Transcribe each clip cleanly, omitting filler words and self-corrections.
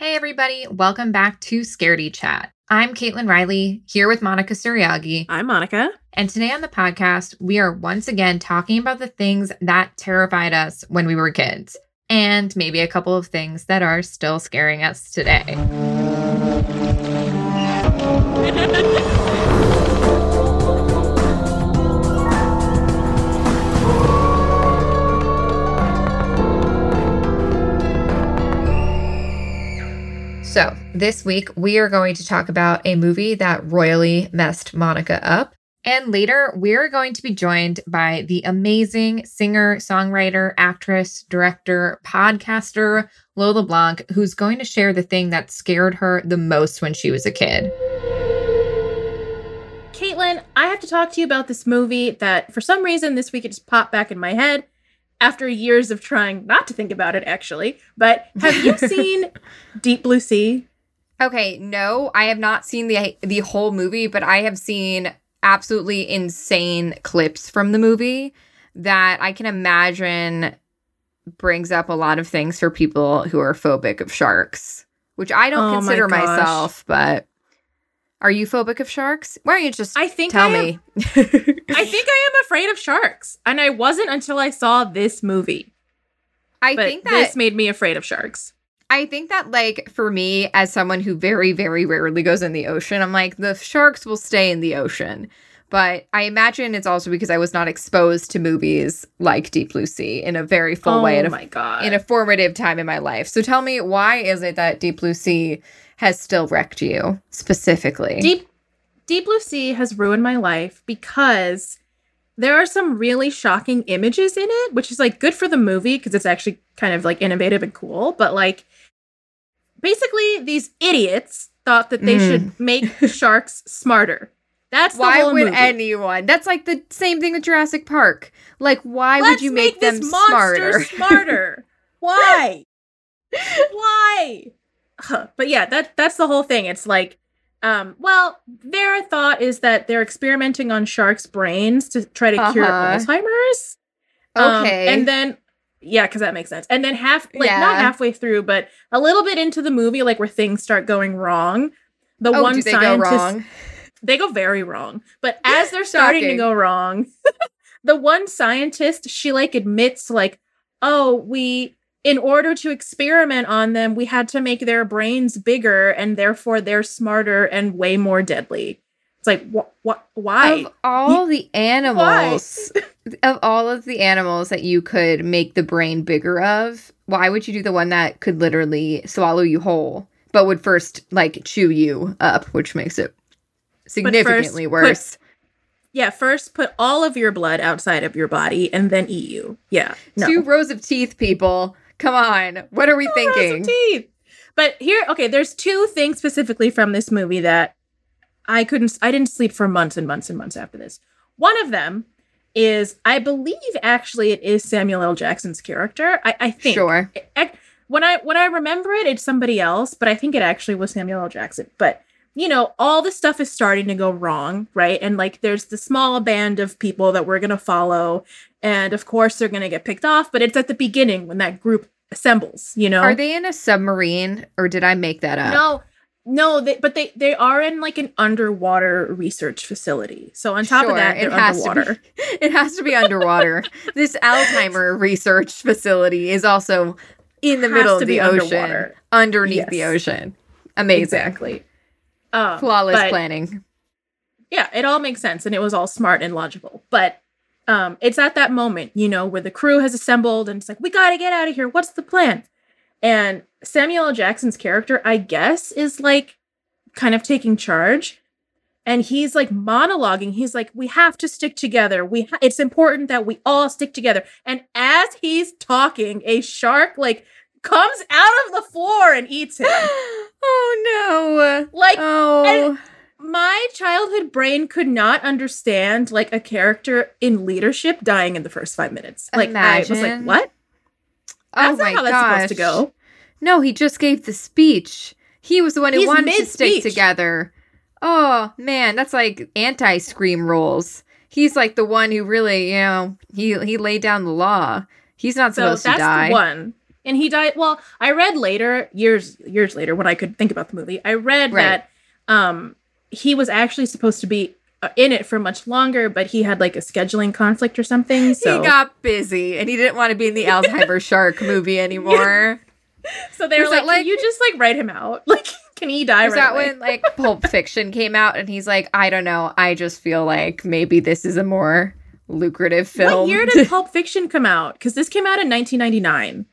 Hey everybody, welcome back to Scaredy Chat. I'm Caitlin Riley, here with Monica Suriagi. I'm Monica. And today on the podcast, we are once again talking about the things that terrified us when we were kids, and maybe a couple of things that are still scaring us today. So this week, we are going to talk about a movie that royally messed Monica up. And later, we're going to be joined by the amazing singer, songwriter, actress, director, podcaster, Lola Blanc, who's going to share the thing that scared her the most when she was a kid. Caitlin, I have to talk to you about this movie that for some reason this week it just popped back in my head after years of trying not to think about it, actually. But have you seen Deep Blue Sea? Okay, no, I have not seen the whole movie, but I have seen absolutely insane clips from the movie that I can imagine brings up a lot of things for people who are phobic of sharks, which I don't consider myself, but... Are you phobic of sharks? Why don't you just tell me? I think I am afraid of sharks. And I wasn't until I saw this movie. But this made me afraid of sharks. I think that, for me, as someone who very, very rarely goes in the ocean, I'm like, the sharks will stay in the ocean. But I imagine it's also because I was not exposed to movies like Deep Blue Sea in a very full way. In a formative time in my life. So tell me, why is it that Deep Blue Sea has still wrecked you, specifically? Deep Blue Sea has ruined my life because there are some really shocking images in it, which is, good for the movie because it's actually kind of, innovative and cool. But, basically these idiots thought that they should make sharks smarter. That's the whole movie. Why would anyone? That's, the same thing with Jurassic Park. Why would you make them smarter? Let's make this monster smarter. Why? Why? But yeah, that's the whole thing. It's their thought is that they're experimenting on sharks' brains to try to cure Alzheimer's. Okay. And then, yeah, because that makes sense. And then not halfway through, but a little bit into the movie, where things start going wrong. Do they go wrong? They go very wrong. But as they're starting to go wrong, the one scientist, she admits in order to experiment on them, we had to make their brains bigger, and therefore they're smarter and way more deadly. It's why? Of all the animals, that you could make the brain bigger of, why would you do the one that could literally swallow you whole, but would first, chew you up, which makes it significantly worse? First put all of your blood outside of your body and then eat you. Yeah. No. 2 rows of teeth, people. Come on. What are we thinking? 2 rows of teeth. But here, okay, there's 2 things specifically from this movie that I didn't sleep for months and months and months after this. One of them is, I believe actually it is Samuel L. Jackson's character. I think. Sure. When I remember it, it's somebody else, but I think it actually was Samuel L. Jackson. But, all the stuff is starting to go wrong, right? And, there's the small band of people that we're going to follow, and of course they're going to get picked off, but it's at the beginning when that group assembles, Are they in a submarine, or did I make that up? No, they are in an underwater research facility. So on top of that, they're underwater. It has to be underwater. This Alzheimer's research facility is also in the middle of the ocean, underneath the ocean. Amazing. Exactly. Flawless planning. Yeah, it all makes sense, and it was all smart and logical. But it's at that moment, where the crew has assembled, and it's we gotta get out of here. What's the plan? And Samuel L. Jackson's character, I guess, is kind of taking charge, and he's monologuing. He's we have to stick together. It's important that we all stick together. And as he's talking, a shark comes out of the floor and eats him. Oh no. My childhood brain could not understand a character in leadership dying in the first 5 minutes. Imagine. I was what? That's not how that's supposed to go. No, he just gave the speech. He was the one who wanted to stick together. Oh man, that's anti-scream rules. He's the one who really, he laid down the law. He's not supposed to die. That's the one. And he died. Well, I read later, years later, when I could think about the movie, I read that he was actually supposed to be in it for much longer, but he had like a scheduling conflict or something. So he got busy and he didn't want to be in the Alzheimer's shark movie anymore. Yeah. So they were like, can you just like write him out? Like, can he die right away? When like Pulp Fiction came out and he's like, I don't know. I just feel like maybe this is a more lucrative film. What year did Pulp Fiction come out? Because this came out in 1999.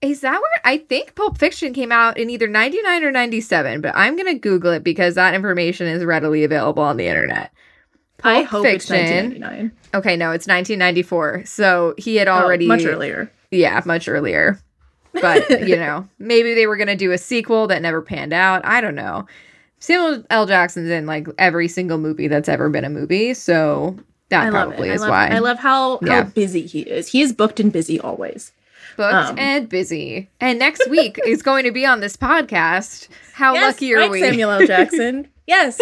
Is that where I think Pulp Fiction came out in either 99 or 97, but I'm going to Google it because that information is readily available on the internet. Pulp I hope Fiction. It's 1999. Okay, no, it's 1994. So he had already... much earlier. Yeah, much earlier. But, you know, maybe they were going to do a sequel that never panned out. I don't know. Samuel L. Jackson's in, like, every single movie that's ever been a movie, so that probably is why. I love how busy he is. He is booked and busy always. Booked and busy. And next week is going to be on this podcast. How lucky are we? Samuel L. Jackson. Yes.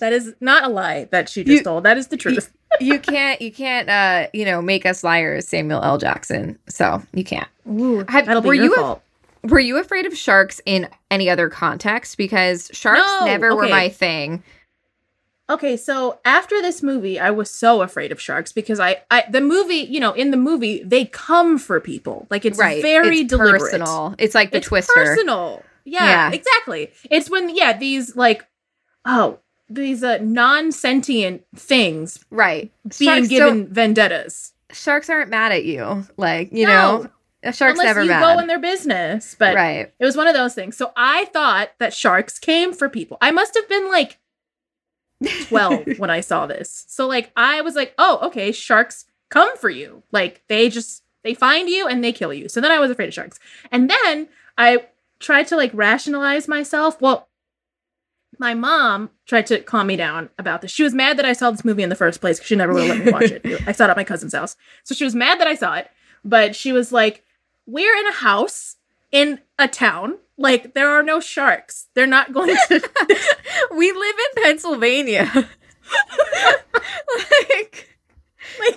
That is not a lie that she just told. That is the truth. You can't make us liars, Samuel L. Jackson. So you can't. Ooh, that'll be your fault. Were you afraid of sharks in any other context? Because sharks never were my thing. Okay, so after this movie, I was so afraid of sharks because in the movie, they come for people. Like, it's very deliberate. Personal. It's like the Twister. Personal. Yeah, exactly. It's when, these, like, these non-sentient things being given vendettas. Sharks aren't mad at you. Like, you know, a shark's never mad. Unless you go in their business. But it was one of those things. So I thought that sharks came for people. I must have been, like, 12 when I saw this. So like I was like, oh, okay, sharks come for you. Like they find you and they kill you. So then I was afraid of sharks. And then I tried to like rationalize myself. Well, my mom tried to calm me down about this. She was mad that I saw this movie in the first place because she never would have let me watch it. I saw it at my cousin's house. So she was mad that I saw it. But she was like, we're in a house in a town. Like, there are no sharks. They're not going to... We live in Pennsylvania. like,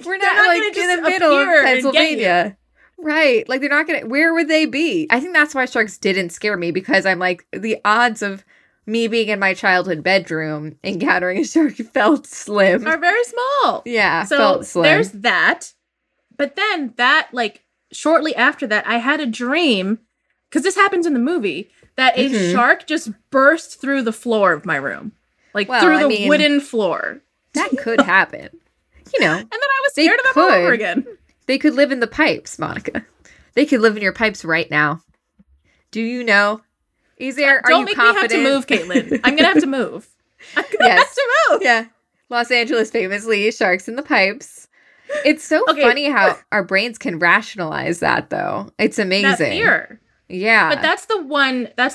we're not like in the middle of Pennsylvania. Right. Like, they're not going to... Where would they be? I think that's why sharks didn't scare me, because I'm like, the odds of me being in my childhood bedroom encountering a shark felt slim. Are very small. Yeah, so felt slim. There's that. But then that, like, shortly after that, I had a dream... Because this happens in the movie, that a shark just burst through the floor of my room. Like, through the wooden floor. That could happen. You know. And then I was scared of them all over again. They could live in the pipes, Monica. They could live in your pipes right now. Do you know? Is there, are you confident? Don't make me have to move, Caitlin. I'm going to have to move. I'm going to have to move. Yeah. Los Angeles famously, sharks in the pipes. It's so funny how our brains can rationalize that, though. It's amazing. That fear. Yeah. But that's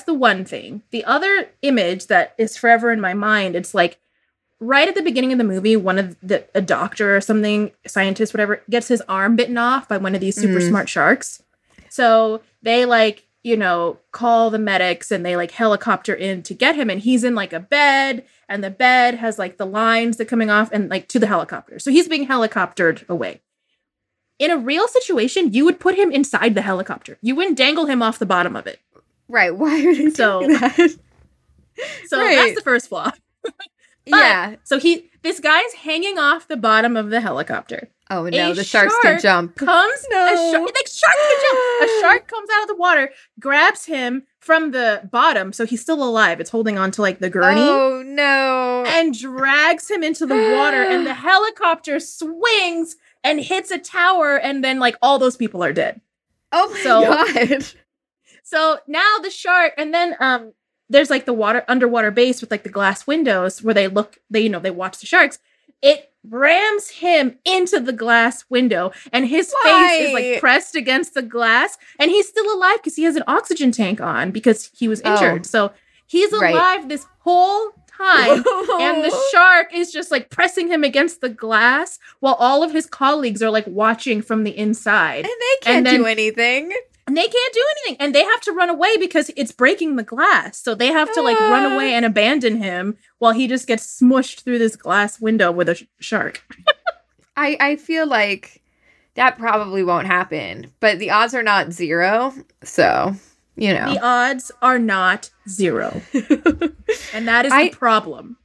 the one thing. The other image that is forever in my mind, it's like right at the beginning of the movie, a doctor or something, scientist, whatever, gets his arm bitten off by one of these super smart sharks. So they like, you know, call the medics and they like helicopter in to get him, and he's in like a bed, and the bed has like the lines that are coming off and like to the helicopter. So he's being helicoptered away. In a real situation, you would put him inside the helicopter. You wouldn't dangle him off the bottom of it. Right. Why would he do that? So that's the first flaw. So this guy's hanging off the bottom of the helicter. Oh, no. The sharks can jump. Sharks can jump. A shark comes out of the water, grabs him from the bottom. So he's still alive. It's holding on to like the gurney. Oh, no. And drags him into the water. And the helicopter swings and hits a tower, and then, like, all those people are dead. Oh, my God. So now the shark, and then there's, like, the underwater base with, like, the glass windows where they watch the sharks. It rams him into the glass window, and his face is, like, pressed against the glass, and he's still alive because he has an oxygen tank on because he was injured. So he's alive this whole time, and the shark is just like pressing him against the glass while all of his colleagues are like watching from the inside, and they can't do anything, and they can't do anything, and they have to run away because it's breaking the glass, so they have to like run away and abandon him while he just gets smushed through this glass window with a shark. I feel like that probably won't happen. But the odds are not zero, so, you know. The odds are not zero. And that is the problem.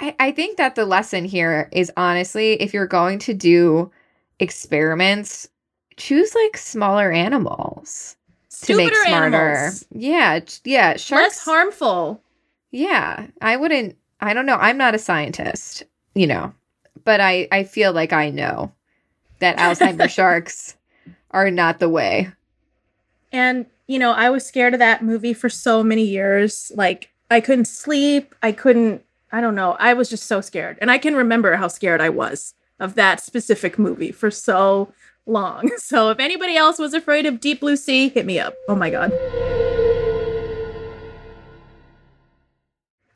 I think that the lesson here is, honestly, if you're going to do experiments, choose, like, smaller animals. Stupider to make smarter. Animals. Yeah, yeah. Sharks, less harmful. Yeah, I don't know. I'm not a scientist, you know, but I feel like I know that Alzheimer's sharks are not the way. And, you know, I was scared of that movie for so many years. Like, I couldn't sleep. I don't know. I was just so scared. And I can remember how scared I was of that specific movie for so long. So if anybody else was afraid of Deep Blue Sea, hit me up. Oh my God.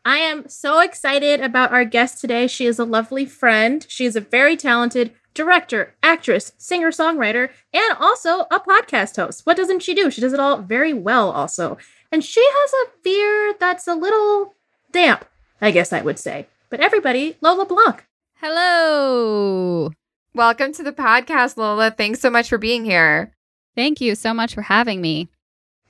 I am so excited about our guest today. She is a lovely friend. She is a very talented director, actress, singer-songwriter, and also a podcast host. What doesn't she do? She does it all very well also. And she has a fear that's a little damp, I guess I would say. But everybody, Lola Blanc. Hello. Welcome to the podcast, Lola. Thanks so much for being here. Thank you so much for having me.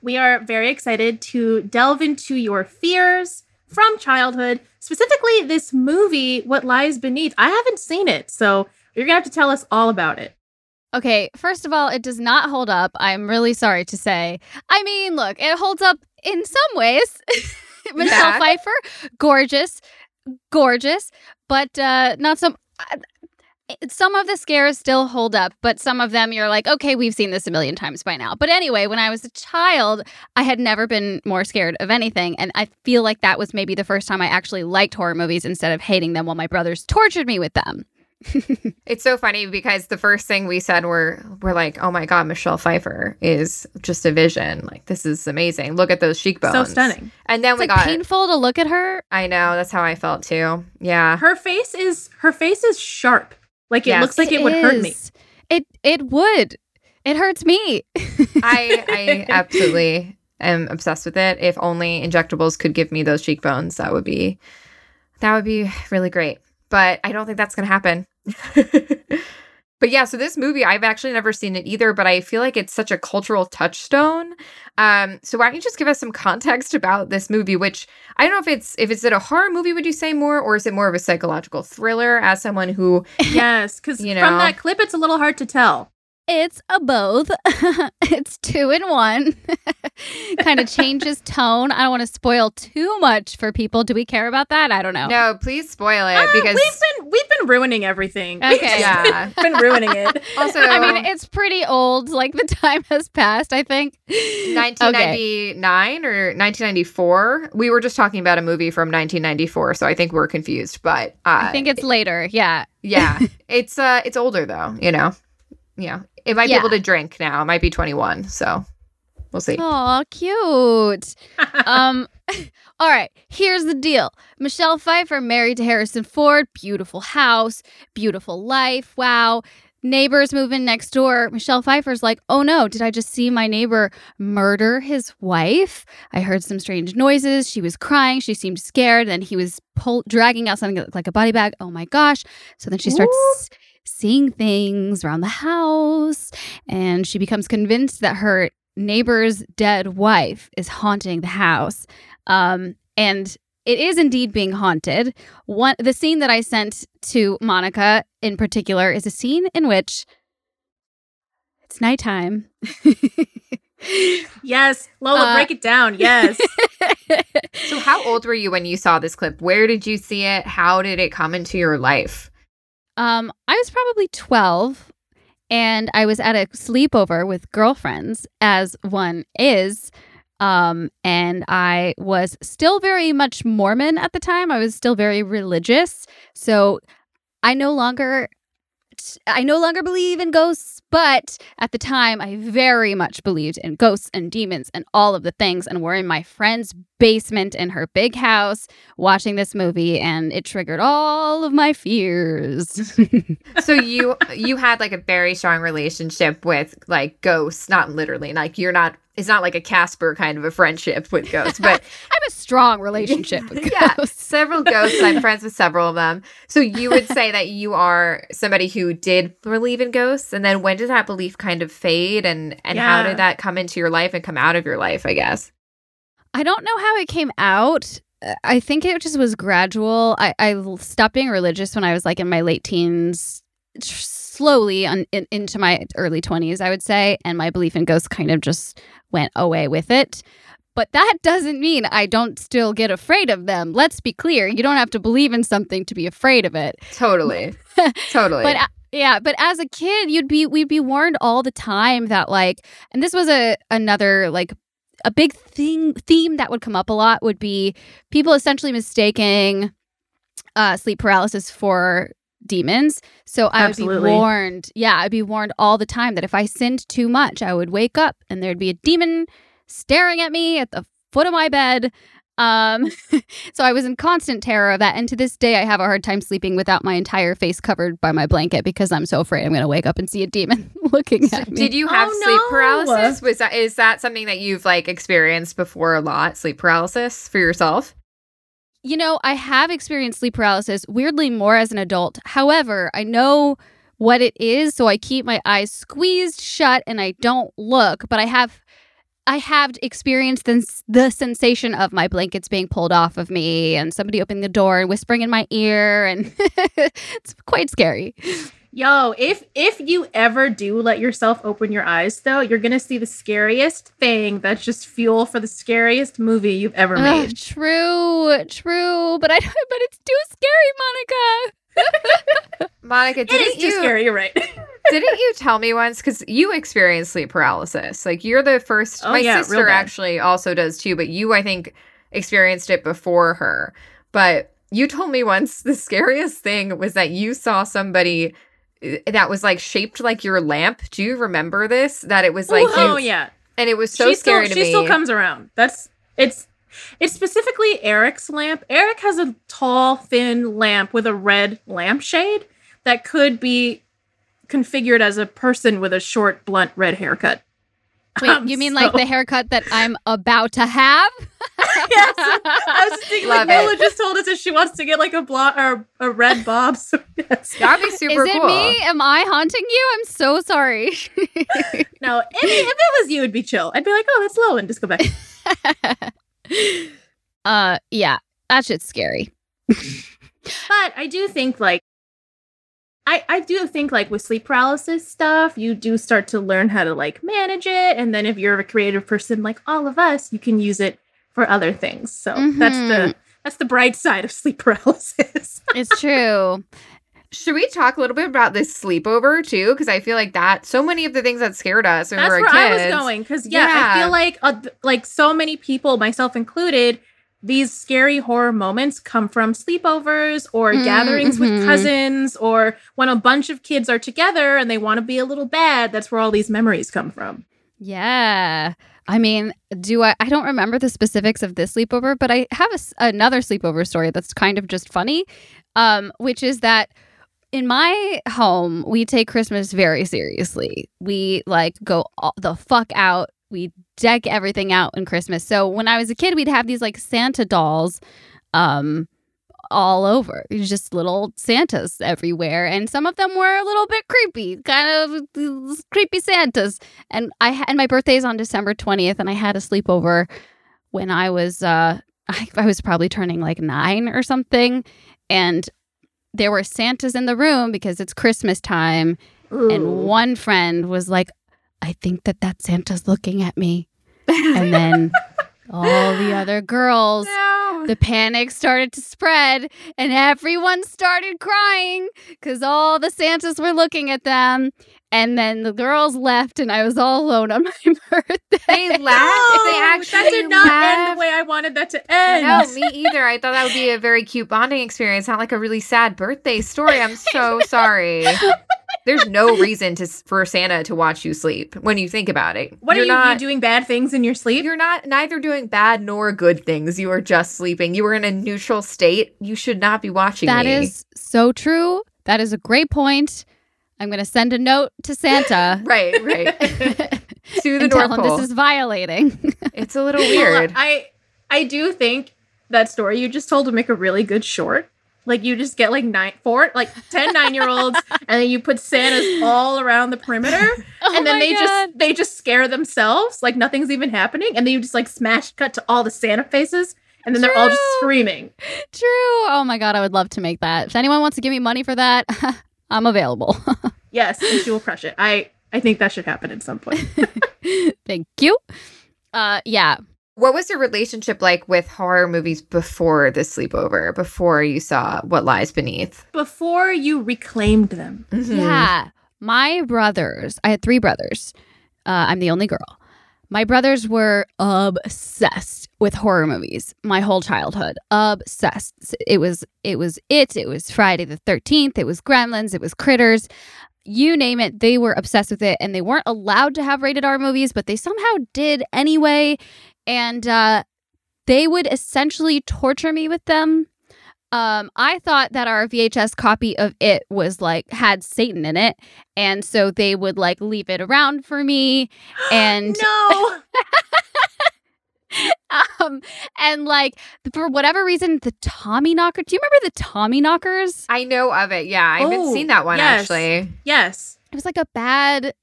We are very excited to delve into your fears from childhood, specifically this movie, What Lies Beneath. I haven't seen it, so you're going to have to tell us all about it. Okay, first of all, it does not hold up. I'm really sorry to say. I mean, look, it holds up in some ways. Michelle Pfeiffer, gorgeous, but not some... Some of the scares still hold up, but some of them you're like, okay, we've seen this a million times by now. But anyway, when I was a child, I had never been more scared of anything. And I feel like that was maybe the first time I actually liked horror movies instead of hating them while my brothers tortured me with them. It's so funny because the first thing we said we're like, oh my God, Michelle Pfeiffer is just a vision. Like, this is amazing. Look at those cheekbones. So stunning. And then it's painful to look at her. I know. That's how I felt too. Yeah. Her face is sharp. Like, yes, it looks like it would hurt me. It would. It hurts me. I absolutely am obsessed with it. If only injectables could give me those cheekbones, that would be really great. But I don't think that's going to happen. But yeah, so this movie, I've actually never seen it either, but I feel like it's such a cultural touchstone. So why don't you just give us some context about this movie, which I don't know if it's a horror movie, would you say more, or is it more of a psychological thriller as someone who... Yes, because from that clip, it's a little hard to tell. It's a both. It's two in one. Kind of changes tone. I don't want to spoil too much for people. Do we care about that? I don't know. No, please spoil it because we've been ruining everything. Okay, yeah, been ruining it. Also, I mean, it's pretty old. Like, the time has passed. I think 1999 or 1994. We were just talking about a movie from 1994, so I think we're confused. But I think it's later. Yeah, yeah. It's older though. You know. Yeah. It might be able to drink now. It might be 21. So we'll see. Oh, cute. All right. Here's the deal. Michelle Pfeiffer married to Harrison Ford. Beautiful house. Beautiful life. Wow. Neighbors move in next door. Michelle Pfeiffer's like, oh no, did I just see my neighbor murder his wife? I heard some strange noises. She was crying. She seemed scared. Then he was dragging out something that looked like a body bag. Oh my gosh. So then she starts... Ooh. Seeing things around the house, and she becomes convinced that her neighbor's dead wife is haunting the house. And it is indeed being haunted. The scene that I sent to Monica in particular is a scene in which it's nighttime. Yes, Lola, break it down. Yes. So how old were you when you saw this clip? Where did you see it? How did it come into your life? I was probably 12, and I was at a sleepover with girlfriends, as one is, and I was still very much Mormon at the time. I was still very religious, so I no longer believe in ghosts, but at the time, I very much believed in ghosts and demons and all of the things, and we're in my friend's basement in her big house watching this movie, and it triggered all of my fears. So you had, like, a very strong relationship with, like, ghosts, not literally, like, it's not like a Casper kind of a friendship with ghosts, but I'm a strong relationship with ghosts. Yeah, several ghosts. I'm friends with several of them. So you would say that you are somebody who did believe in ghosts, and then when did that belief kind of fade, and how did that come into your life and come out of your life, I guess? I don't know how it came out. I think it just was gradual. I stopped being religious when I was like in my late teens, slowly into my early 20s, I would say. And my belief in ghosts kind of just went away with it. But that doesn't mean I don't still get afraid of them. Let's be clear. You don't have to believe in something to be afraid of it. Totally. Totally. But yeah, but as a kid, we'd be warned all the time that like, and this was another like, a big theme that would come up a lot would be people essentially mistaking sleep paralysis for demons. So I would be warned. Yeah, I'd be warned all the time that if I sinned too much, I would wake up and there'd be a demon staring at me at the foot of my bed. So I was in constant terror of that. And to this day, I have a hard time sleeping without my entire face covered by my blanket because I'm so afraid I'm going to wake up and see a demon looking at me. Did you have sleep paralysis? Is that something that you've like experienced before a lot, sleep paralysis for yourself? You know, I have experienced sleep paralysis, weirdly more as an adult. However, I know what it is, so I keep my eyes squeezed shut and I don't look, but I have experienced the sensation of my blankets being pulled off of me and somebody opening the door and whispering in my ear, and it's quite scary. Yo, if you ever do let yourself open your eyes, though, you're going to see the scariest thing that's just fuel for the scariest movie you've ever made. True. But it's too scary, Monica. Monica, it is too scary, you're right. Didn't you tell me once, because you experienced sleep paralysis, like you're the first, my sister actually also does too, but you, I think, experienced it before her. But you told me once the scariest thing was that you saw somebody that was like shaped like your lamp. Do you remember this? That it was like, and it was so scary to me. She still comes around. It's specifically Eric's lamp. Eric has a tall, thin lamp with a red lampshade that could be configured as a person with a short, blunt, red haircut. Wait, you mean like the haircut that I'm about to have? Yes. I was thinking, like, Lola just told us that she wants to get like a blonde or a red bob. So yes. That'd be super cool. Is it me? Am I haunting you? I'm so sorry. No, if it was you, it'd be chill. I'd be like, oh, that's Lola, and just go back. Yeah, that shit's scary. But I do think like, I do think, like, with sleep paralysis stuff, you do start to learn how to, like, manage it. And then if you're a creative person like all of us, you can use it for other things. So that's the bright side of sleep paralysis. It's true. Should we talk a little bit about this sleepover, too? Because I feel like that, so many of the things that scared us when we were kids. That's where I was going. Because, I feel like so many people, myself included, these scary horror moments come from sleepovers or gatherings with cousins, or when a bunch of kids are together and they want to be a little bad. That's where all these memories come from. Yeah. I mean, I don't remember the specifics of this sleepover, but I have another sleepover story that's kind of just funny, which is that in my home, we take Christmas very seriously. We like go the fuck out. We deck everything out in Christmas. So when I was a kid, we'd have these like Santa dolls all over. Just little Santas everywhere. And some of them were a little bit creepy, kind of creepy Santas. And my birthday is on December 20th. And I had a sleepover when I was, I was probably turning like 9 or something. And there were Santas in the room because it's Christmas time. Ooh. And one friend was like, I think that Santa's looking at me. And then all the other girls, the panic started to spread and everyone started crying because all the Santas were looking at them. And then the girls left and I was all alone on my birthday. They laughed. That did not end the way I wanted that to end. No, me either. I thought that would be a very cute bonding experience, not like a really sad birthday story. I'm so sorry. There's no reason for Santa to watch you sleep when you think about it. What are you doing bad things in your sleep? You're not neither doing bad nor good things. You are just sleeping. You were in a neutral state. You should not be watching me. That is so true. That is a great point. I'm going to send a note to Santa. Right. To the North Pole. Tell him this is violating. It's a little weird. I do think that story you just told to make a really good short. Like, you just get, like, 10 9-year-olds, and then you put Santas all around the perimeter, and then they just scare themselves, like, nothing's even happening, and then you just, like, smash cut to all the Santa faces, and then they're all just screaming. True. Oh, my God, I would love to make that. If anyone wants to give me money for that, I'm available. Yes, and she will crush it. I think that should happen at some point. Thank you. Yeah. What was your relationship like with horror movies before the sleepover, before you saw What Lies Beneath? Before you reclaimed them. Mm-hmm. Yeah. My brothers, I had 3 brothers. I'm the only girl. My brothers were obsessed with horror movies my whole childhood. Obsessed. It was Friday the 13th. It was Gremlins. It was Critters. You name it, they were obsessed with it, and they weren't allowed to have rated R movies, but they somehow did anyway. And they would essentially torture me with them. I thought that our VHS copy of It was like had Satan in it, and so they would like leave it around for me. And no. And like for whatever reason, the Tommy Knocker. Do you remember the Tommy Knockers? I know of it. Yeah, I haven't seen that one actually. Yes, it was like a bad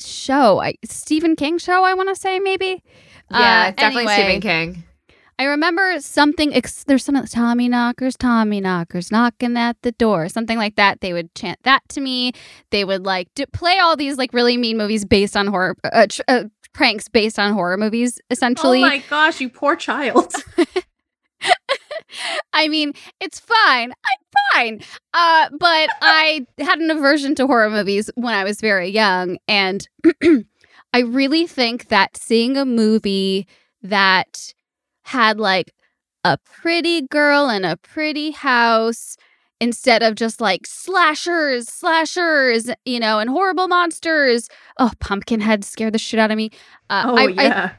show, Stephen King show. I want to say maybe. Yeah, it's definitely Stephen King. I remember something. There's some Tommy Knockers knocking at the door, something like that. They would chant that to me. They would like play all these like really mean movies based on horror. Pranks based on horror movies, essentially. Oh my gosh, you poor child. I mean, it's fine. I'm fine. But I had an aversion to horror movies when I was very young. And I really think that seeing a movie that had like a pretty girl in a pretty house instead of just like slashers, you know, and horrible monsters. Oh, Pumpkinhead scared the shit out of me. I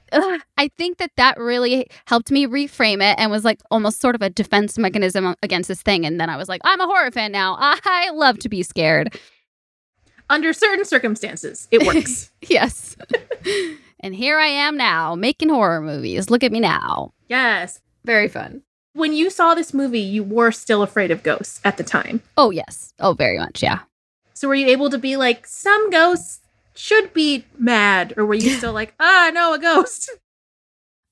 think that really helped me reframe it and was like almost sort of a defense mechanism against this thing. And then I was like, I'm a horror fan now. I love to be scared. Under certain circumstances, it works. Yes. And here I am now making horror movies. Look at me now. Yes. Very fun. When you saw this movie, you were still afraid of ghosts at the time. Oh, yes. Oh, very much. Yeah. So were you able to be like, some ghosts should be mad? Or were you still like, no, a ghost?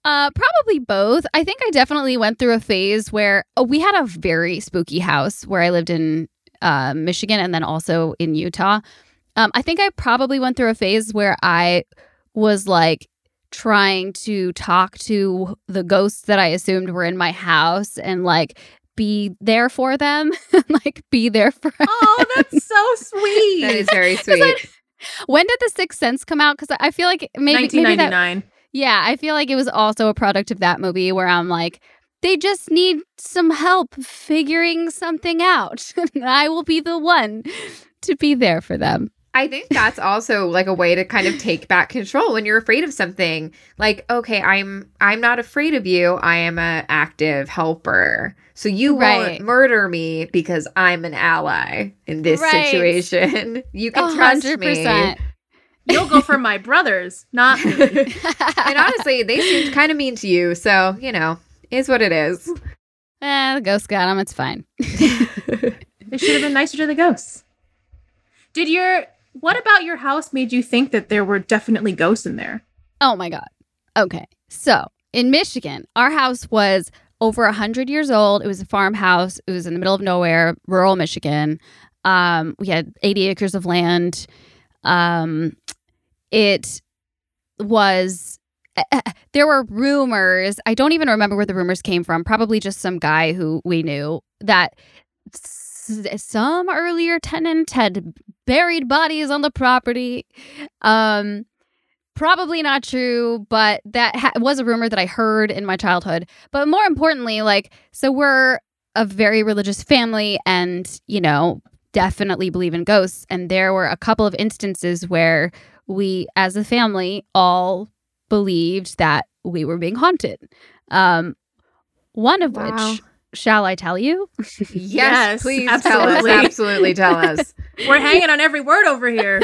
Probably both. I think I definitely went through a phase where we had a very spooky house where I lived in Michigan and then also in Utah. I think I probably went through a phase where I was like trying to talk to the ghosts that I assumed were in my house and like be there for them, like be there for. Oh, that's so sweet. That is very sweet. When did The Sixth Sense come out? Because I feel like maybe 1999. Yeah, I feel like it was also a product of that movie where I'm like, they just need some help figuring something out. And I will be the one to be there for them. I think that's also like a way to kind of take back control when you're afraid of something. Like, okay, I'm not afraid of you. I am an active helper. So you won't murder me because I'm an ally in this situation. You can 100%. Trust me. You'll go for my brothers, not me. And honestly, they seemed kind of mean to you. So, you know, is what it is. The ghost got them. It's fine. They should have been nicer to the ghosts. What about your house made you think that there were definitely ghosts in there? Oh, my God. Okay. So in Michigan, our house was over 100 years old. It was a farmhouse. It was in the middle of nowhere, rural Michigan. We had 80 acres of land. It was... There were rumors. I don't even remember where the rumors came from. Probably just some guy who we knew that... some earlier tenant had buried bodies on the property. Probably not true, but that was a rumor that I heard in my childhood. But more importantly, like, so we're a very religious family and, you know, definitely believe in ghosts. And there were a couple of instances where we, as a family, all believed that we were being haunted. One of which... Shall I tell you? Yes, please absolutely. Tell us. Absolutely tell us. We're hanging on every word over here.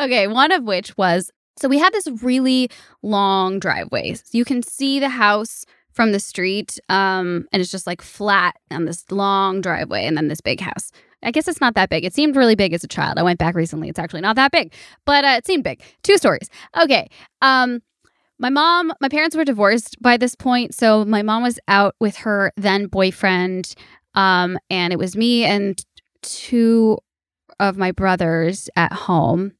Okay, one of which was, so we had this really long driveway. You can see the house from the street, and it's just like flat on this long driveway and then this big house. I guess it's not that big. It seemed really big as a child. I went back recently. It's actually not that big, but it seemed big. 2 stories. Okay. My parents were divorced by this point, so my mom was out with her then boyfriend, and it was me and 2 of my brothers at home,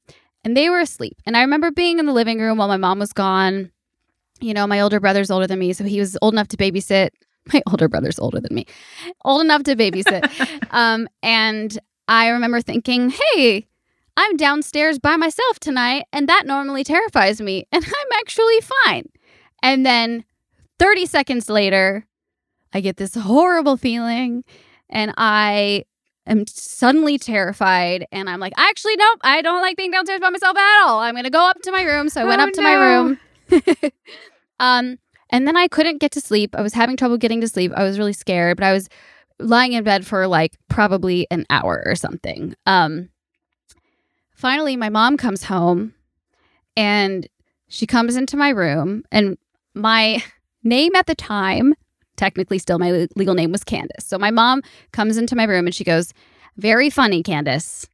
and they were asleep. And I remember being in the living room while my mom was gone. You know, my older brother's older than me, so he was old enough to babysit. My older brother's older than me. Old enough to babysit. And I remember thinking, hey, I'm downstairs by myself tonight, and that normally terrifies me, and I'm actually fine. And then 30 seconds later, I get this horrible feeling, and I am suddenly terrified, and I'm like, actually, nope, I don't like being downstairs by myself at all. I'm going to go up to my room. So I went up to my room. And then I couldn't get to sleep. I was having trouble getting to sleep. I was really scared, but I was lying in bed for like probably an hour or something. Finally, my mom comes home and she comes into my room, and my name at the time, technically still my legal name, was Candace. So my mom comes into my room and she goes, "Very funny, Candace."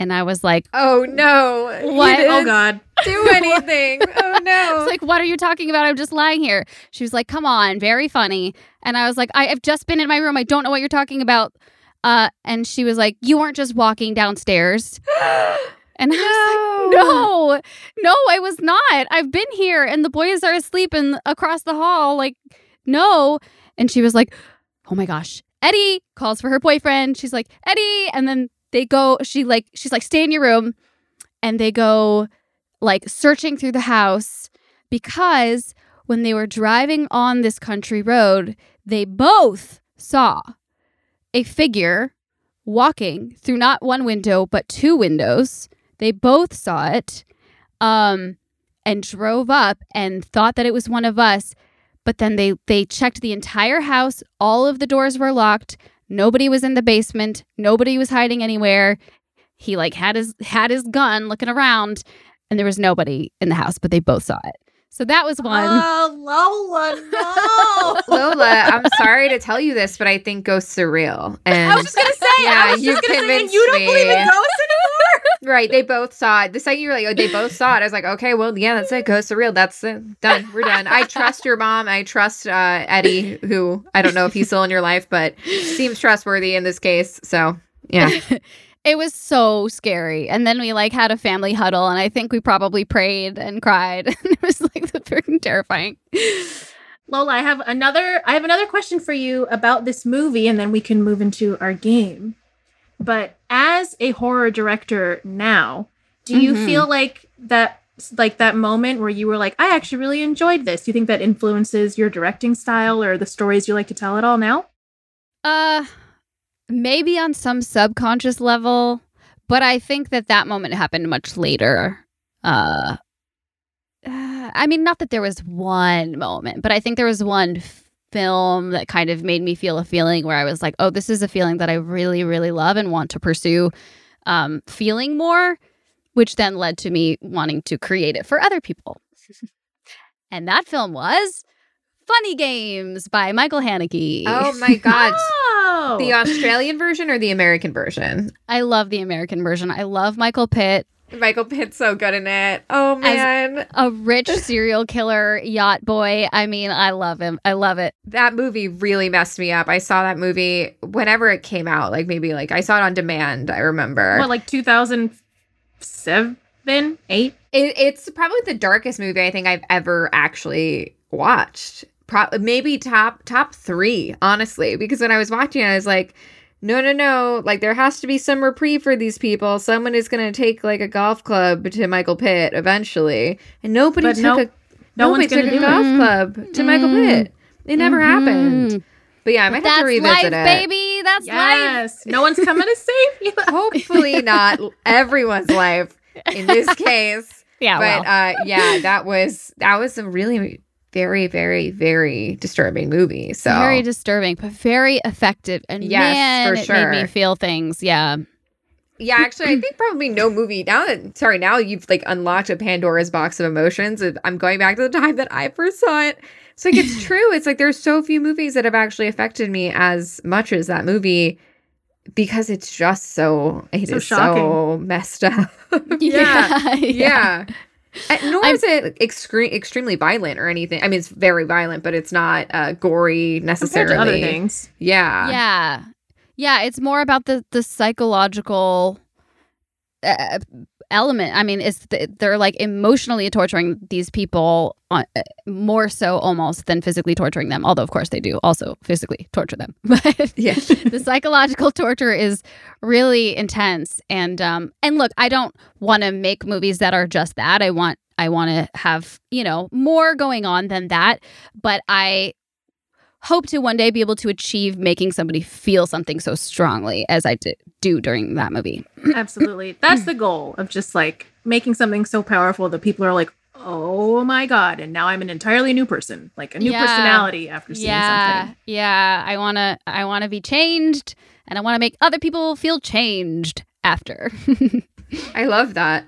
And I was like, "Oh no! What? Oh God! Do anything? Oh no!" It's like, "What are you talking about? I'm just lying here." She was like, "Come on, very funny." And I was like, "I have just been in my room. I don't know what you're talking about." And she was like, "You weren't just walking downstairs." And I was like, "No, I was not. I've been here, and the boys are asleep and across the hall. Like, no." And she was like, "Oh my gosh!" Eddie calls for her boyfriend. She's like, "Eddie," and then they go, she's like, "Stay in your room." And they go like searching through the house, because when they were driving on this country road, they both saw a figure walking through not one window, but 2 windows. They both saw it, and drove up and thought that it was one of us. But then they checked the entire house. All of the doors were locked. Nobody was in the basement. Nobody was hiding anywhere. He like had his gun looking around, and there was nobody in the house, but they both saw it. So that was one. Oh, Lola, no. Lola, I'm sorry to tell you this, but I think ghosts are real. And I was just going to say, yeah, I was just going to say, and you don't believe in ghosts anymore? Right. They both saw it. The second you were like, oh, they both saw it, I was like, okay, well, yeah, that's it. Ghosts are real. That's it. Done. We're done. I trust your mom. I trust Eddie, who I don't know if he's still in your life, but seems trustworthy in this case. So, yeah. It was so scary. And then we like had a family huddle, and I think we probably prayed and cried. And it was like the freaking terrifying. Lola, I have another question for you about this movie, and then we can move into our game. But as a horror director now, do you feel like that moment where you were like, I actually really enjoyed this? Do you think that influences your directing style or the stories you like to tell at all now? Maybe on some subconscious level, but I think that moment happened much later. I mean, not that there was one moment, but I think there was one film that kind of made me feel a feeling where I was like, oh, this is a feeling that I really, really love and want to pursue feeling more, which then led to me wanting to create it for other people. And that film was Funny Games by Michael Haneke. Oh, my God. The Australian version or the American version? I love the American version. I love Michael Pitt. Michael Pitt's so good in it. Oh, man. As a rich serial killer yacht boy. I mean, I love him. I love it. That movie really messed me up. I saw that movie whenever it came out. Like, maybe, like, I saw it on demand, I remember. What, like 2007, 8? It's probably the darkest movie I think I've ever actually watched. Maybe top 3, honestly, because when I was watching it, I was like, no. Like, there has to be some reprieve for these people. Someone is going to take, like, a golf club to Michael Pitt eventually. And nobody took a golf club to Michael Pitt. It never happened. But yeah, I might have to revisit it. That's life, baby. That's life. No one's coming to save you. Hopefully not everyone's life in this case. Yeah, but, well. Yeah, that was some really... very, very, very disturbing movie. So very disturbing, but very effective. And yes, man, for sure. It made me feel things. Yeah. Yeah, actually, I think probably no movie now you've like unlocked a Pandora's box of emotions. I'm going back to the time that I first saw it. It's like, it's true. It's like there's so few movies that have actually affected me as much as that movie, because it's just so, it is shocking. So messed up. Yeah. Yeah. Nor is it extremely violent or anything. I mean, it's very violent, but it's not gory necessarily. Compared to other things. Yeah. Yeah. Yeah. It's more about the psychological element. I mean, they're like emotionally torturing these people more so almost than physically torturing them. Although, of course, they do also physically torture them. But yeah, the psychological torture is really intense. And look, I don't want to make movies that are just that. I want to have, more going on than that. But I hope to one day be able to achieve making somebody feel something so strongly as I do during that movie. Absolutely. That's the goal of just like making something so powerful that people are like, oh my God, and now I'm an entirely new person, like a new personality after seeing something. Yeah. I wanna be changed, and I wanna make other people feel changed after. I love that.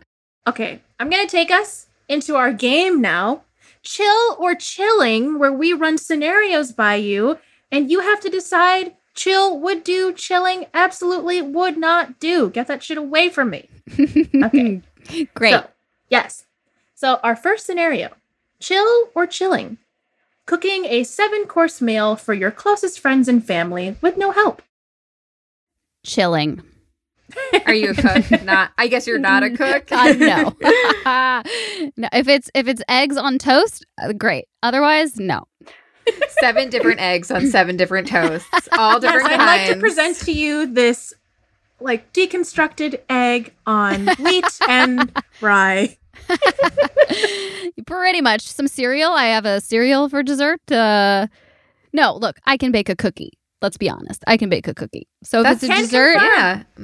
Okay. I'm gonna take us into our game now. Chill or Chilling, where we run scenarios by you and you have to decide chill would do, chilling absolutely would not do. Get that shit away from me. Okay. Great. So, yes. So our first scenario, chill or chilling, cooking a 7-course meal for your closest friends and family with no help. Chilling. Are you a cook? Not. I guess you're not a cook. No. No. If it's eggs on toast, great. Otherwise, no. 7 different eggs on 7 different toasts, all different kinds. I'd like to present to you this, like, deconstructed egg on wheat and rye. Pretty much some cereal. I have a cereal for dessert. No, look, I can bake a cookie. Let's be honest. I can bake a cookie. So if it's a dessert,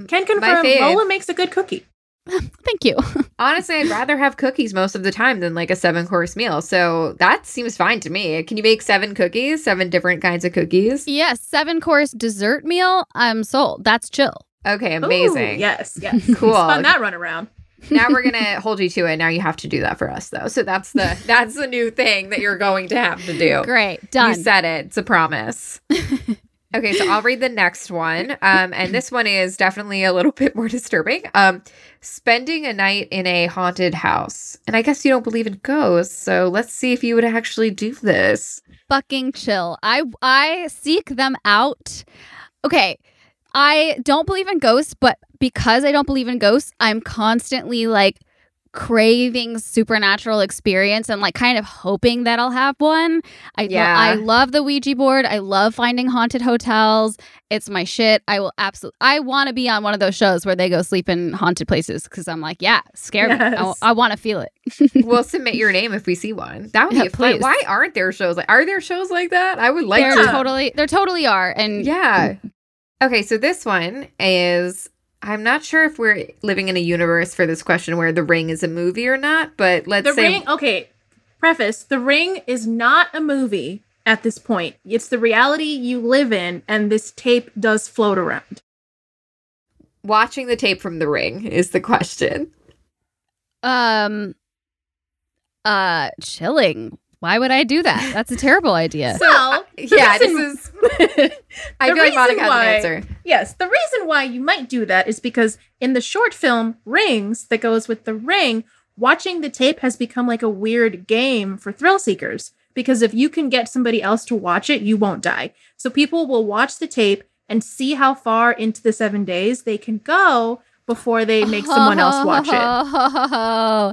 can confirm Lola makes a good cookie. Thank you. Honestly, I'd rather have cookies most of the time than like a 7-course meal. So that seems fine to me. Can you make 7 cookies, 7 different kinds of cookies? Yes, 7-course dessert meal. I'm sold. That's chill. Okay, amazing. Ooh, yes. Cool. Spun that run around. Now we're gonna hold you to it. Now you have to do that for us, though. So that's the new thing that you're going to have to do. Great, done. You said it. It's a promise. Okay, so I'll read the next one. And this one is definitely a little bit more disturbing. Spending a night in a haunted house. And I guess you don't believe in ghosts, so let's see if you would actually do this. Fucking chill. I seek them out. Okay, I don't believe in ghosts, but because I don't believe in ghosts, I'm constantly like craving supernatural experience and like kind of hoping that I'll have one. I love the Ouija board. I love finding haunted hotels. It's my shit. I want to be on one of those shows where they go sleep in haunted places, because I'm like, yeah, scare me. I want to feel it. We'll submit your name if we see one. That would be fun. Why aren't there shows? Like, are there shows like that? I would like to. Totally, there totally are. And yeah. Okay, so this one is, I'm not sure if we're living in a universe for this question where The Ring is a movie or not, but let's say... The Ring, okay, preface, The Ring is not a movie at this point. It's the reality you live in, and this tape does float around. Watching the tape from The Ring is the question. Chilling. Why would I do that? That's a terrible idea. This is... I feel like Monica has an answer. Yes, the reason why you might do that is because in the short film Rings that goes with The Ring, watching the tape has become like a weird game for thrill seekers. Because if you can get somebody else to watch it, you won't die. So people will watch the tape and see how far into the 7 days they can go before they make someone else watch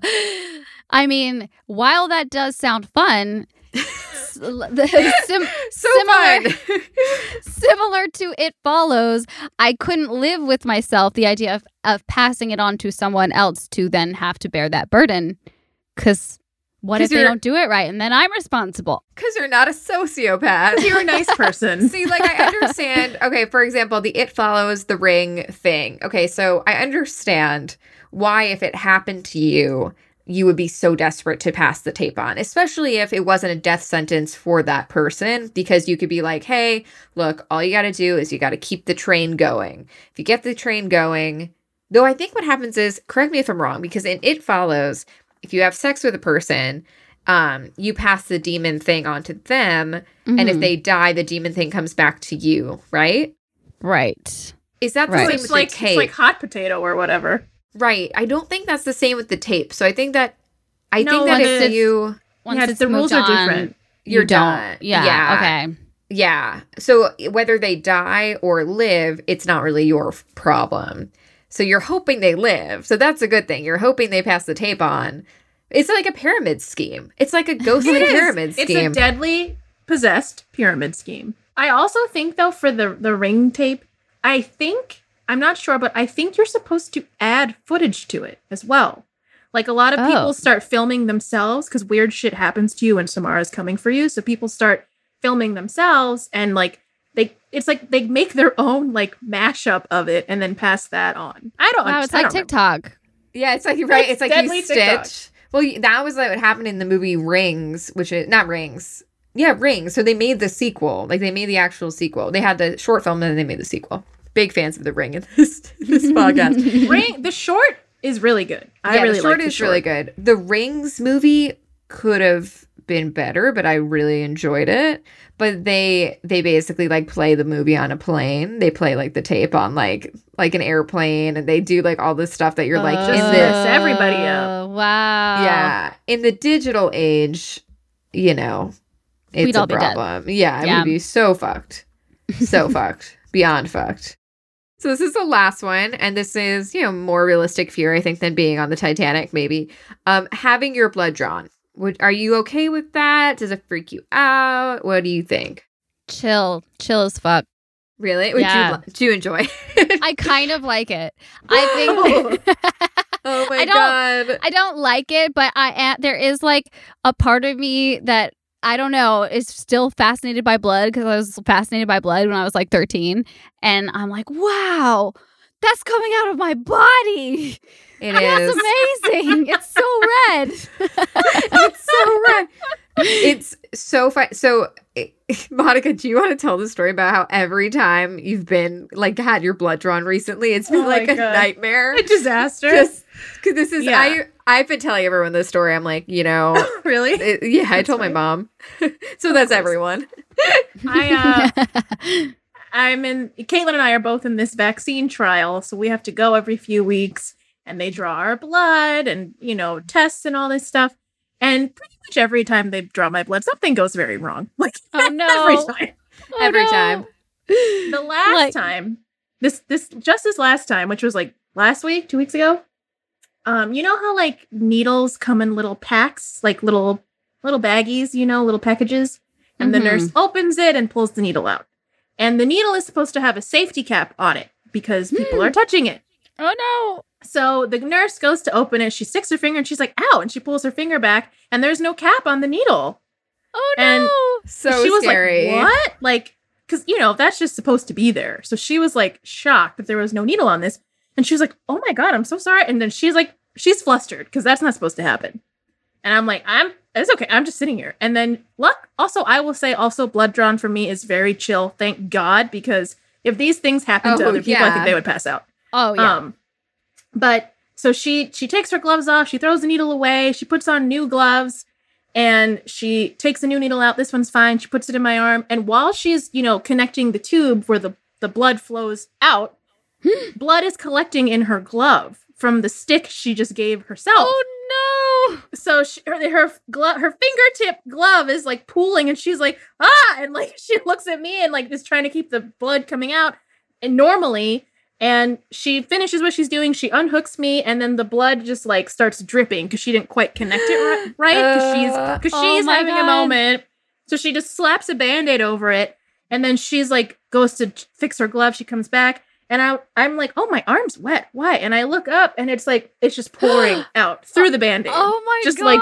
it. I mean, while that does sound fun, similar to It Follows, I couldn't live with myself the idea of passing it on to someone else to then have to bear that burden. Because what if they don't do it right? And then I'm responsible. Because you're not a sociopath. You're a nice person. See, like, I understand. Okay, for example, the It Follows, The Ring thing. Okay, so I understand why, if it happened to you, you would be so desperate to pass the tape on, especially if it wasn't a death sentence for that person, because you could be like, hey, look, all you got to do is you got to keep the train going. If you get the train going, though, I think what happens is, correct me if I'm wrong, because in It Follows, if you have sex with a person you pass the demon thing on to them, mm-hmm. and if they die, the demon thing comes back to you, right? Right. Is that the same with the tape? It's like hot potato or whatever. Right. I don't think that's the same with the tape. So I think that if the rules are different, you're done. Yeah. Okay. Yeah. So whether they die or live, it's not really your problem. So you're hoping they live. So that's a good thing. You're hoping they pass the tape on. It's like a pyramid scheme. It's like a ghostly pyramid scheme. It's a deadly possessed pyramid scheme. I also think, though, for the ring tape, I think you're supposed to add footage to it as well. Like, a lot of people start filming themselves because weird shit happens to you when Samara's coming for you. So people start filming themselves and, like, they make their own, like, mashup of it and then pass that on. I don't understand. It's like TikTok. Yeah, it's like, right. It's like you stitch. TikTok. Well, that was like what happened in the movie Rings, which is not Rings. Yeah, Rings. So they made the sequel. Like, they made the actual sequel. They had the short film and then they made the sequel. Big fans of The Ring in this podcast. Ring, the short is really good. I really like the short. The Rings movie could have been better, but I really enjoyed it. But they basically, like, play the movie on a plane. They play, like, the tape on, like an airplane, and they do, like, all this stuff that you're like, just this, everybody up. Wow. Yeah. In the digital age, you know, it's We'd a all be problem. Dead. Yeah, yeah, it would be so fucked. So fucked. Beyond fucked. So this is the last one, and this is, you know, more realistic fear, I think, than being on the Titanic, maybe. Having your blood drawn. Are you okay with that? Does it freak you out? What do you think? Chill as fuck. Really? Yeah. Do you enjoy? I kind of like it. I think. Oh my god! I don't like it, but there is, like, a part of me that, I don't know, is still fascinated by blood, because I was fascinated by blood when I was like 13, and I'm like, wow, that's coming out of my body. That's amazing. It's so red. It's so fun. So, Monica, do you want to tell the story about how every time you've been, like, had your blood drawn recently, it's been like a nightmare, a disaster? Because this is, yeah. I've been telling everyone this story. I'm like, you know, really? I told my mom. So that's everyone. Caitlin and I are both in this vaccine trial, so we have to go every few weeks, and they draw our blood and, you know, tests and all this stuff. And pretty much every time they draw my blood, something goes very wrong. Like, oh no, every time. The last time, this last time, which was like last week, 2 weeks ago. You know how, like, needles come in little packs, like little baggies, you know, little packages, and the nurse opens it and pulls the needle out. And the needle is supposed to have a safety cap on it because people are touching it. Oh no. So the nurse goes to open it. She sticks her finger and she's like, ow. And she pulls her finger back and there's no cap on the needle. Oh no. And so she was scary. Like, what? Like, because, you know, that's just supposed to be there. So she was, like, shocked that there was no needle on this. And she was like, oh my God, I'm so sorry. And then she's like, she's flustered because that's not supposed to happen. And I'm like, it's okay. I'm just sitting here. And then I will say blood drawn for me is very chill. Thank God, because if these things happened to other people, I think they would pass out. Oh yeah. But so she takes her gloves off. She throws the needle away. She puts on new gloves and she takes a new needle out. This one's fine. She puts it in my arm. And while she's, you know, connecting the tube where the blood flows out, blood is collecting in her glove from the stick she just gave herself. Oh no! So her fingertip glove is, like, pooling, and she's like, ah, and, like, she looks at me and, like, is trying to keep the blood coming out and normally. And she finishes what she's doing. She unhooks me, and then the blood just, like, starts dripping because she didn't quite connect it right. Because she's having a moment, so she just slaps a Band-Aid over it, and then she's like, goes to fix her glove. She comes back. And I'm like, oh, my arm's wet. Why? And I look up, and it's like, it's just pouring out through the Band-Aid. Oh, my God. Just like,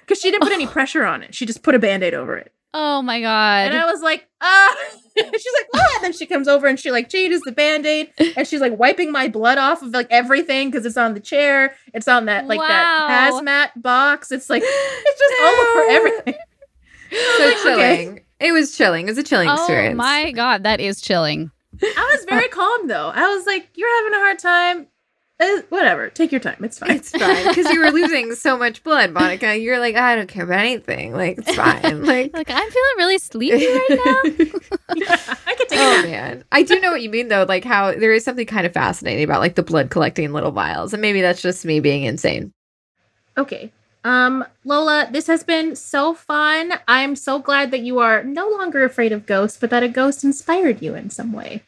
because she didn't put any pressure on it. She just put a Band-Aid over it. Oh, my God. And I was like, ah. She's like, what? And then she comes over, and she, like, changes the Band-Aid. And she's, like, wiping my blood off of, like, everything because it's on the chair. It's on that, like, that hazmat box. It's, like, it's just all over everything. So like, chilling. Okay. It was chilling. It was a chilling experience. Oh, my God. That is chilling. I was very calm, though. I was like, you're having a hard time. Whatever. Take your time. It's fine. It's fine. Because you were losing so much blood, Monica. You're like, I don't care about anything. Like, it's fine. Like I'm feeling really sleepy right now. Yeah, I could take it. Oh, man. I do know what you mean, though. Like, how there is something kind of fascinating about, like, the blood collecting in little vials. And maybe that's just me being insane. Okay. Lola, this has been so fun. I'm so glad that you are no longer afraid of ghosts, but that a ghost inspired you in some way.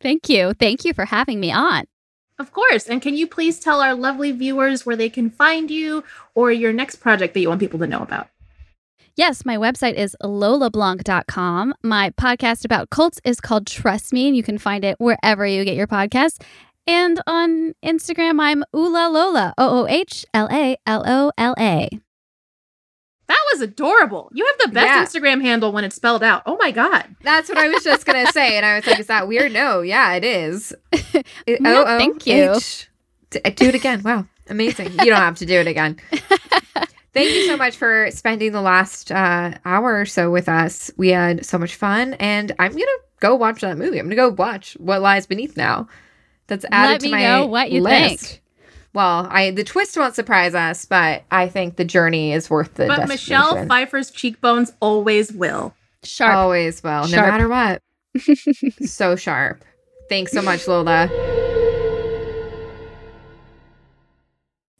Thank you. Thank you for having me on. Of course. And can you please tell our lovely viewers where they can find you or your next project that you want people to know about? Yes, my website is lolablanc.com. My podcast about cults is called Trust Me, and you can find it wherever you get your podcasts. And on Instagram, I'm Oolala, Oohlalola. That was adorable. You have the best Instagram handle when it's spelled out. Oh, my God. That's what I was just going to say. And I was like, is that weird? No. Yeah, it is. No, thank you. Do it again. Wow. Amazing. You don't have to do it again. Thank you so much for spending the last hour or so with us. We had so much fun. And I'm going to go watch that movie. I'm going to go watch What Lies Beneath now. That's added to my list. Let me know what you think. Well, the twist won't surprise us, but I think the journey is worth the destination. But Michelle Pfeiffer's cheekbones always will. Sharp. Always will, sharp. No matter what. So sharp. Thanks so much, Lola.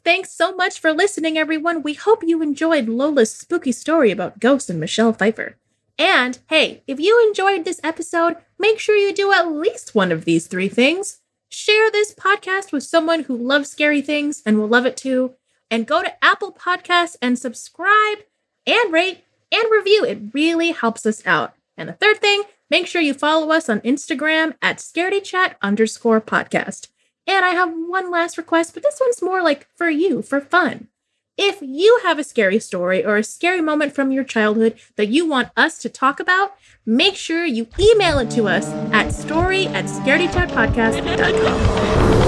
Thanks so much for listening, everyone. We hope you enjoyed Lola's spooky story about ghosts and Michelle Pfeiffer. And, hey, if you enjoyed this episode, make sure you do at least one of these three things. Share this podcast with someone who loves scary things and will love it too. And go to Apple Podcasts and subscribe and rate and review. It really helps us out. And the third thing, make sure you follow us on Instagram at scaredychat_podcast. And I have one last request, but this one's more like for you, for fun. If you have a scary story or a scary moment from your childhood that you want us to talk about, make sure you email it to us at story@scaredychatpodcast.com.